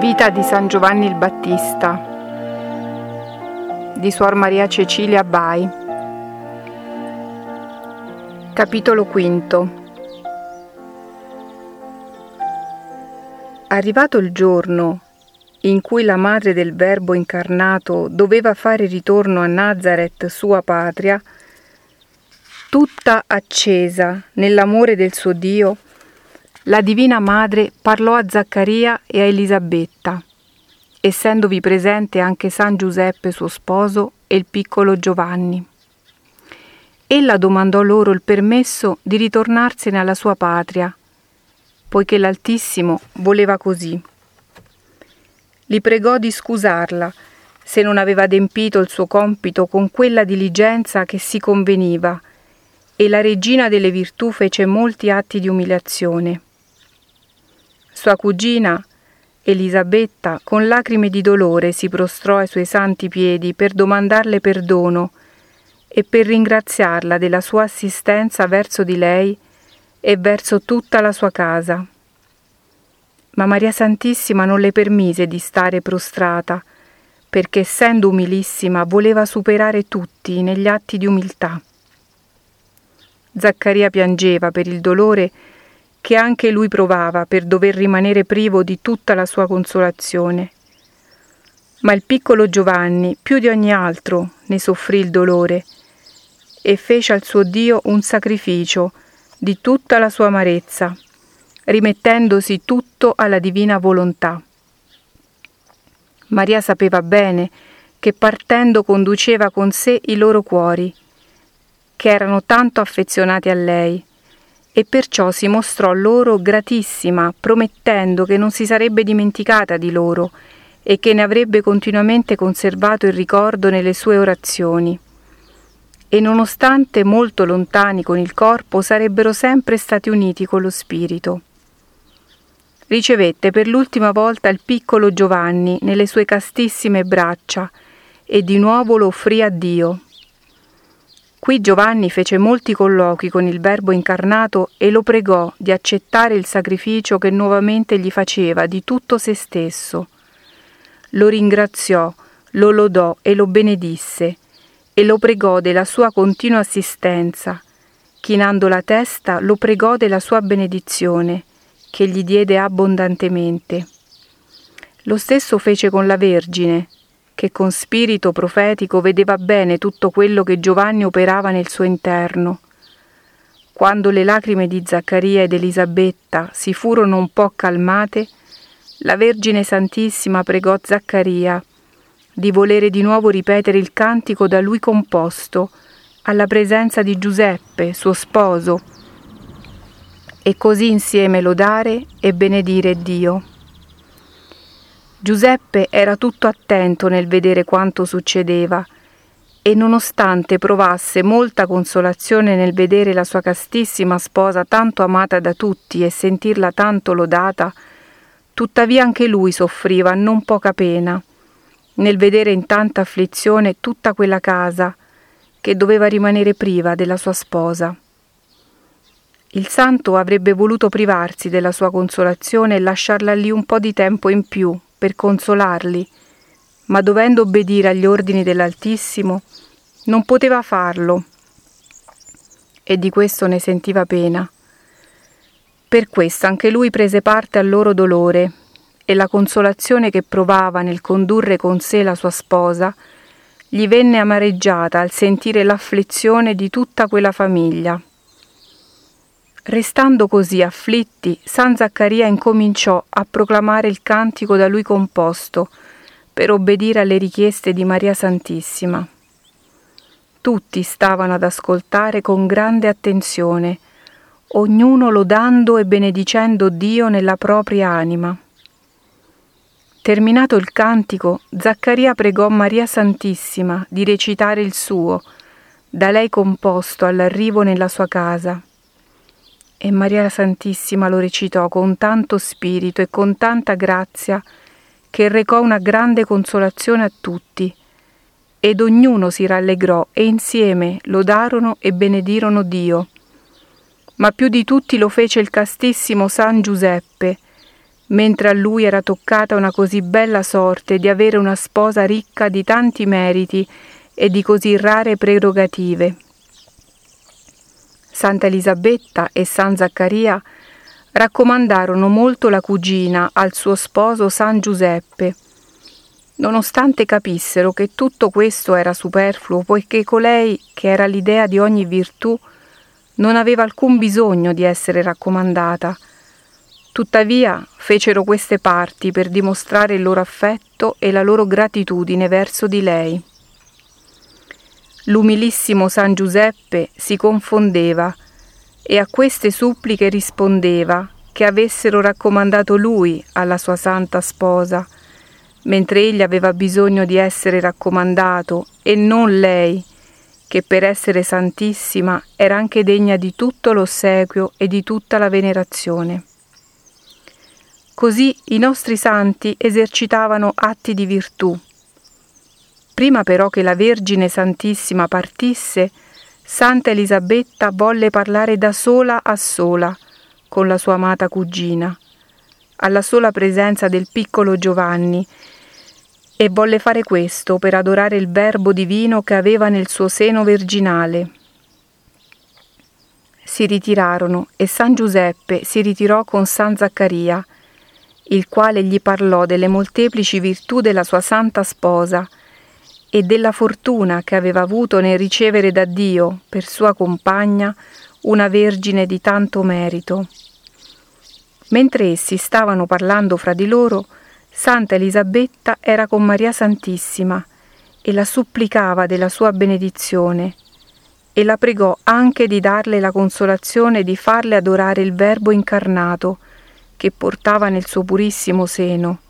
Vita di San Giovanni il Battista di Suor Maria Cecilia Bai. Capitolo V. Arrivato il giorno in cui la madre del Verbo incarnato doveva fare ritorno a Nazareth, sua patria, tutta accesa nell'amore del suo Dio, la Divina Madre parlò a Zaccaria e a Elisabetta, essendovi presente anche San Giuseppe suo sposo e il piccolo Giovanni. Ella domandò loro il permesso di ritornarsene alla sua patria, poiché l'Altissimo voleva così. Li pregò di scusarla se non aveva adempito il suo compito con quella diligenza che si conveniva, e la Regina delle Virtù fece molti atti di umiliazione. Sua cugina Elisabetta, con lacrime di dolore, si prostrò ai suoi santi piedi per domandarle perdono e per ringraziarla della sua assistenza verso di lei e verso tutta la sua casa. Ma Maria Santissima non le permise di stare prostrata, perché, essendo umilissima, voleva superare tutti negli atti di umiltà. Zaccaria piangeva per il dolore che anche lui provava per dover rimanere privo di tutta la sua consolazione. Ma il piccolo Giovanni, più di ogni altro, ne soffrì il dolore e fece al suo Dio un sacrificio di tutta la sua amarezza, rimettendosi tutto alla divina volontà. Maria sapeva bene che partendo conduceva con sé i loro cuori, che erano tanto affezionati a lei, e perciò si mostrò loro gratissima, promettendo che non si sarebbe dimenticata di loro e che ne avrebbe continuamente conservato il ricordo nelle sue orazioni. E nonostante molto lontani con il corpo, sarebbero sempre stati uniti con lo spirito. Ricevette per l'ultima volta il piccolo Giovanni nelle sue castissime braccia e di nuovo lo offrì a Dio. Qui Giovanni fece molti colloqui con il Verbo incarnato e lo pregò di accettare il sacrificio che nuovamente gli faceva di tutto se stesso. Lo ringraziò, lo lodò e lo benedisse, e lo pregò della sua continua assistenza. Chinando la testa, lo pregò della sua benedizione, che gli diede abbondantemente. Lo stesso fece con la Vergine, che con spirito profetico vedeva bene tutto quello che Giovanni operava nel suo interno. Quando le lacrime di Zaccaria ed Elisabetta si furono un po' calmate, la Vergine Santissima pregò Zaccaria di volere di nuovo ripetere il cantico da lui composto alla presenza di Giuseppe, suo sposo, e così insieme lodare e benedire Dio. Giuseppe era tutto attento nel vedere quanto succedeva e, nonostante provasse molta consolazione nel vedere la sua castissima sposa tanto amata da tutti e sentirla tanto lodata, tuttavia anche lui soffriva non poca pena nel vedere in tanta afflizione tutta quella casa che doveva rimanere priva della sua sposa. Il santo avrebbe voluto privarsi della sua consolazione e lasciarla lì un po' di tempo in più per consolarli, ma dovendo obbedire agli ordini dell'Altissimo non poteva farlo, e di questo ne sentiva pena. Per questo anche lui prese parte al loro dolore, e la consolazione che provava nel condurre con sé la sua sposa gli venne amareggiata al sentire l'afflizione di tutta quella famiglia. Restando così afflitti, San Zaccaria incominciò a proclamare il cantico da lui composto per obbedire alle richieste di Maria Santissima. Tutti stavano ad ascoltare con grande attenzione, ognuno lodando e benedicendo Dio nella propria anima. Terminato il cantico, Zaccaria pregò Maria Santissima di recitare il suo, da lei composto all'arrivo nella sua casa. E Maria Santissima lo recitò con tanto spirito e con tanta grazia che recò una grande consolazione a tutti, ed ognuno si rallegrò e insieme lodarono e benedirono Dio. Ma più di tutti lo fece il castissimo San Giuseppe, mentre a lui era toccata una così bella sorte di avere una sposa ricca di tanti meriti e di così rare prerogative. Santa Elisabetta e San Zaccaria raccomandarono molto la cugina al suo sposo San Giuseppe, nonostante capissero che tutto questo era superfluo, poiché colei, che era l'idea di ogni virtù, non aveva alcun bisogno di essere raccomandata. Tuttavia fecero queste parti per dimostrare il loro affetto e la loro gratitudine verso di lei. L'umilissimo San Giuseppe si confondeva e a queste suppliche rispondeva che avessero raccomandato lui alla sua santa sposa, mentre egli aveva bisogno di essere raccomandato e non lei, che per essere santissima era anche degna di tutto l'ossequio e di tutta la venerazione. Così i nostri santi esercitavano atti di virtù. Prima però che la Vergine Santissima partisse, Santa Elisabetta volle parlare da sola a sola con la sua amata cugina, alla sola presenza del piccolo Giovanni, e volle fare questo per adorare il Verbo divino che aveva nel suo seno virginale. Si ritirarono e San Giuseppe si ritirò con San Zaccaria, il quale gli parlò delle molteplici virtù della sua santa sposa e della fortuna che aveva avuto nel ricevere da Dio per sua compagna una vergine di tanto merito. Mentre essi stavano parlando fra di loro, Santa Elisabetta era con Maria Santissima e la supplicava della sua benedizione e la pregò anche di darle la consolazione di farle adorare il Verbo incarnato che portava nel suo purissimo seno.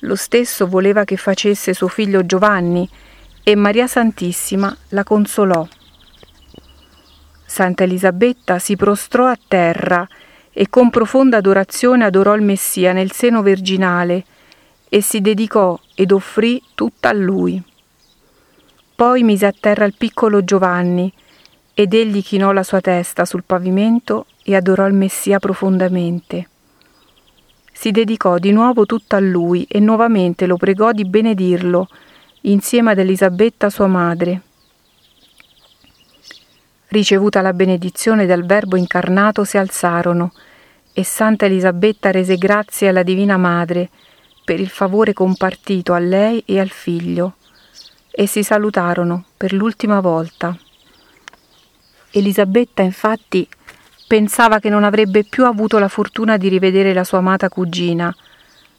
Lo stesso voleva che facesse suo figlio Giovanni e Maria Santissima la consolò. Santa Elisabetta si prostrò a terra e con profonda adorazione adorò il Messia nel seno virginale e si dedicò ed offrì tutta a lui. Poi mise a terra il piccolo Giovanni ed egli chinò la sua testa sul pavimento e adorò il Messia profondamente. Si dedicò di nuovo tutta a lui e nuovamente lo pregò di benedirlo insieme ad Elisabetta sua madre. Ricevuta la benedizione dal Verbo incarnato si alzarono e Santa Elisabetta rese grazie alla Divina Madre per il favore compartito a lei e al figlio, e si salutarono per l'ultima volta. Elisabetta, infatti, pensava che non avrebbe più avuto la fortuna di rivedere la sua amata cugina,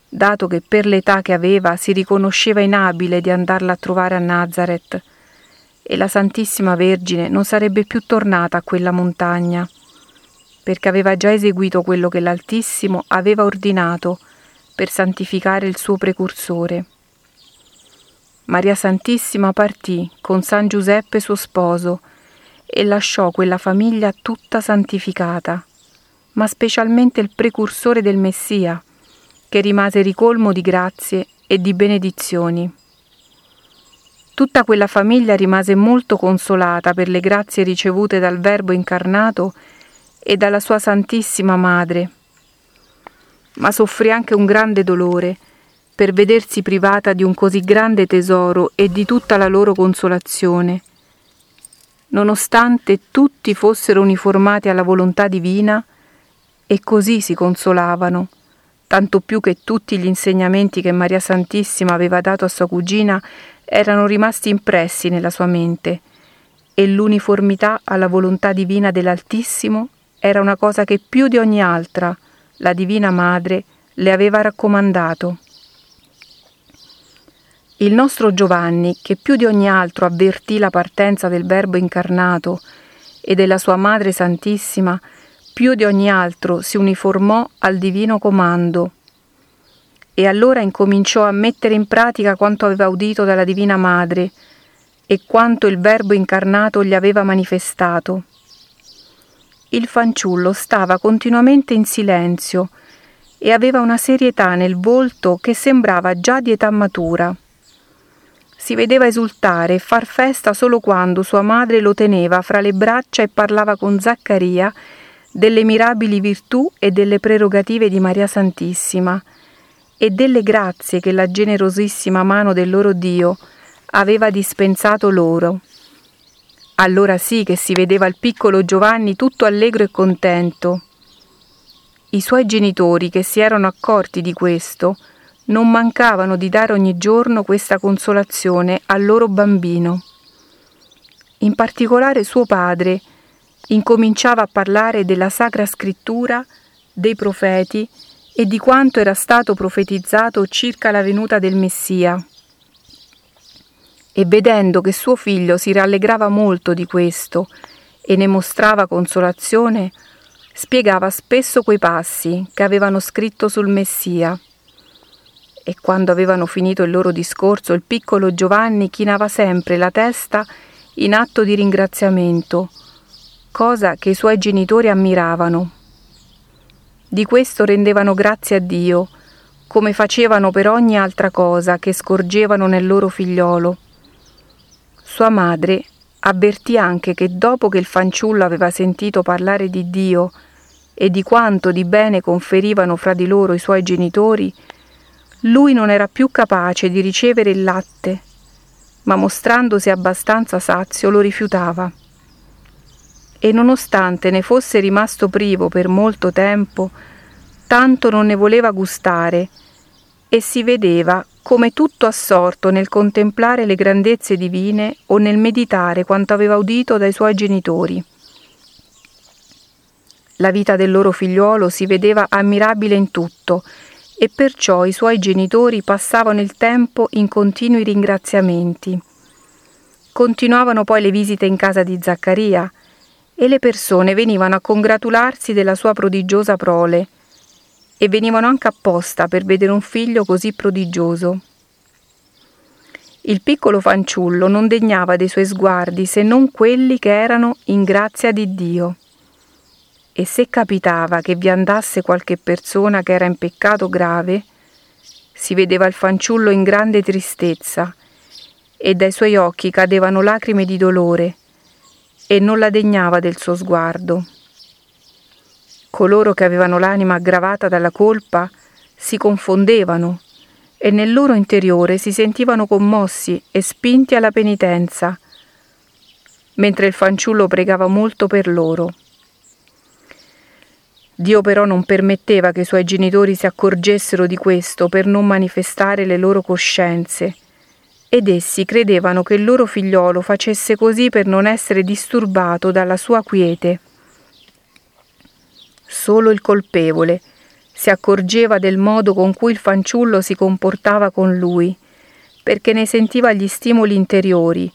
dato che per l'età che aveva si riconosceva inabile di andarla a trovare a Nazareth, e la Santissima Vergine non sarebbe più tornata a quella montagna, perché aveva già eseguito quello che l'Altissimo aveva ordinato per santificare il suo precursore. Maria Santissima partì con San Giuseppe suo sposo e lasciò quella famiglia tutta santificata, ma specialmente il precursore del Messia, che rimase ricolmo di grazie e di benedizioni. Tutta quella famiglia rimase molto consolata per le grazie ricevute dal Verbo incarnato e dalla sua Santissima Madre, ma soffrì anche un grande dolore per vedersi privata di un così grande tesoro e di tutta la loro consolazione. Nonostante tutti fossero uniformati alla volontà divina, e così si consolavano, tanto più che tutti gli insegnamenti che Maria Santissima aveva dato a sua cugina erano rimasti impressi nella sua mente, e l'uniformità alla volontà divina dell'Altissimo era una cosa che più di ogni altra la Divina Madre le aveva raccomandato. Il nostro Giovanni, che più di ogni altro avvertì la partenza del Verbo incarnato e della sua Madre Santissima, più di ogni altro si uniformò al divino comando. E allora incominciò a mettere in pratica quanto aveva udito dalla Divina Madre e quanto il Verbo incarnato gli aveva manifestato. Il fanciullo stava continuamente in silenzio e aveva una serietà nel volto che sembrava già di età matura. Si vedeva esultare e far festa solo quando sua madre lo teneva fra le braccia e parlava con Zaccaria delle mirabili virtù e delle prerogative di Maria Santissima e delle grazie che la generosissima mano del loro Dio aveva dispensato loro. Allora sì che si vedeva il piccolo Giovanni tutto allegro e contento. I suoi genitori, che si erano accorti di questo, non mancavano di dare ogni giorno questa consolazione al loro bambino. In particolare suo padre incominciava a parlare della Sacra Scrittura, dei profeti e di quanto era stato profetizzato circa la venuta del Messia. E vedendo che suo figlio si rallegrava molto di questo e ne mostrava consolazione, spiegava spesso quei passi che avevano scritto sul Messia. E quando avevano finito il loro discorso, il piccolo Giovanni chinava sempre la testa in atto di ringraziamento, cosa che i suoi genitori ammiravano. Di questo rendevano grazie a Dio, come facevano per ogni altra cosa che scorgevano nel loro figliolo. Sua madre avvertì anche che dopo che il fanciullo aveva sentito parlare di Dio e di quanto di bene conferivano fra di loro i suoi genitori, lui non era più capace di ricevere il latte, ma mostrandosi abbastanza sazio lo rifiutava. E nonostante ne fosse rimasto privo per molto tempo, tanto non ne voleva gustare e si vedeva come tutto assorto nel contemplare le grandezze divine o nel meditare quanto aveva udito dai suoi genitori. La vita del loro figliuolo si vedeva ammirabile in tutto e perciò i suoi genitori passavano il tempo in continui ringraziamenti. Continuavano poi le visite in casa di Zaccaria e le persone venivano a congratularsi della sua prodigiosa prole e venivano anche apposta per vedere un figlio così prodigioso. Il piccolo fanciullo non degnava dei suoi sguardi se non quelli che erano in grazia di Dio. E se capitava che vi andasse qualche persona che era in peccato grave, si vedeva il fanciullo in grande tristezza e dai suoi occhi cadevano lacrime di dolore e non la degnava del suo sguardo. Coloro che avevano l'anima aggravata dalla colpa si confondevano e nel loro interiore si sentivano commossi e spinti alla penitenza, mentre il fanciullo pregava molto per loro. Dio però non permetteva che i suoi genitori si accorgessero di questo per non manifestare le loro coscienze, ed essi credevano che il loro figliolo facesse così per non essere disturbato dalla sua quiete. Solo il colpevole si accorgeva del modo con cui il fanciullo si comportava con lui, perché ne sentiva gli stimoli interiori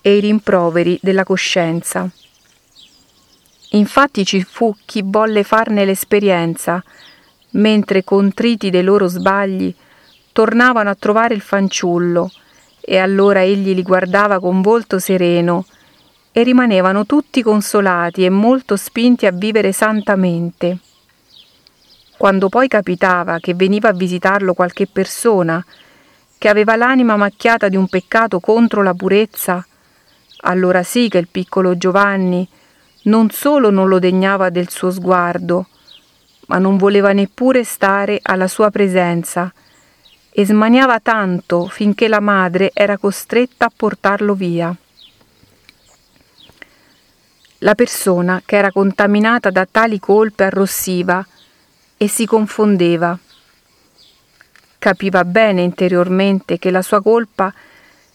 e i rimproveri della coscienza. Infatti ci fu chi volle farne l'esperienza, mentre contriti dei loro sbagli tornavano a trovare il fanciullo e allora egli li guardava con volto sereno e rimanevano tutti consolati e molto spinti a vivere santamente. Quando poi capitava che veniva a visitarlo qualche persona che aveva l'anima macchiata di un peccato contro la purezza, allora sì che il piccolo Giovanni non solo non lo degnava del suo sguardo, ma non voleva neppure stare alla sua presenza e smaniava tanto finché la madre era costretta a portarlo via. La persona che era contaminata da tali colpe arrossiva e si confondeva. Capiva bene interiormente che la sua colpa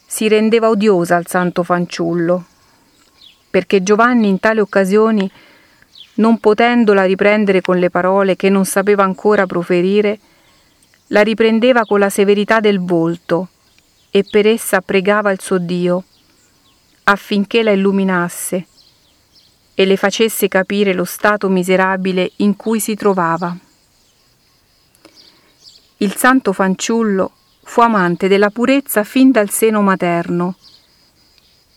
si rendeva odiosa al santo fanciullo, perché Giovanni in tali occasioni, non potendola riprendere con le parole che non sapeva ancora proferire, la riprendeva con la severità del volto e per essa pregava il suo Dio affinché la illuminasse e le facesse capire lo stato miserabile in cui si trovava. Il santo fanciullo fu amante della purezza fin dal seno materno,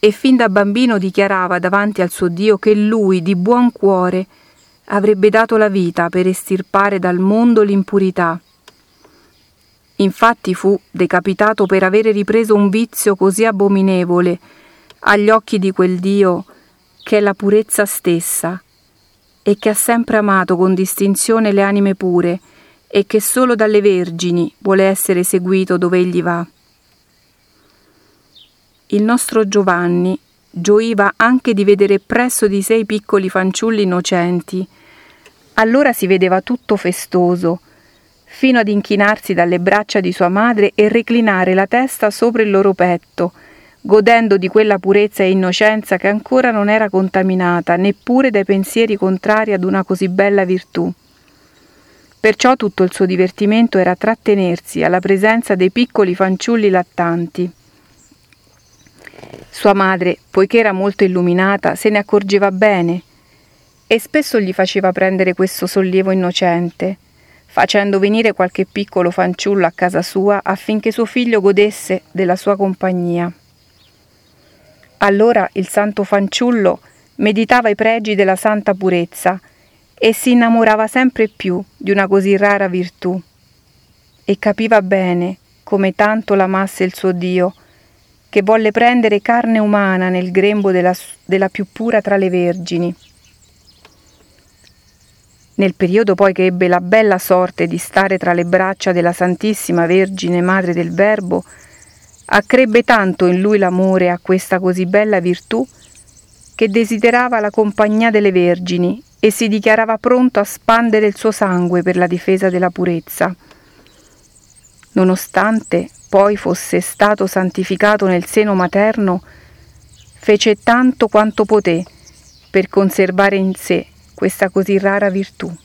e fin da bambino dichiarava davanti al suo Dio che lui, di buon cuore, avrebbe dato la vita per estirpare dal mondo l'impurità. Infatti fu decapitato per avere ripreso un vizio così abominevole agli occhi di quel Dio che è la purezza stessa e che ha sempre amato con distinzione le anime pure e che solo dalle vergini vuole essere seguito dove egli va. Il nostro Giovanni gioiva anche di vedere presso di sé i piccoli fanciulli innocenti. Allora si vedeva tutto festoso, fino ad inchinarsi dalle braccia di sua madre e reclinare la testa sopra il loro petto, godendo di quella purezza e innocenza che ancora non era contaminata neppure dai pensieri contrari ad una così bella virtù. Perciò tutto il suo divertimento era trattenersi alla presenza dei piccoli fanciulli lattanti. Sua madre, poiché era molto illuminata, se ne accorgeva bene e spesso gli faceva prendere questo sollievo innocente, facendo venire qualche piccolo fanciullo a casa sua affinché suo figlio godesse della sua compagnia. Allora il santo fanciullo meditava i pregi della santa purezza e si innamorava sempre più di una così rara virtù e capiva bene come tanto l'amasse il suo Dio, che volle prendere carne umana nel grembo della più pura tra le vergini. Nel periodo poi che ebbe la bella sorte di stare tra le braccia della Santissima Vergine Madre del Verbo, accrebbe tanto in lui l'amore a questa così bella virtù che desiderava la compagnia delle vergini e si dichiarava pronto a spandere il suo sangue per la difesa della purezza. Nonostante poi fosse stato santificato nel seno materno, fece tanto quanto poté per conservare in sé questa così rara virtù.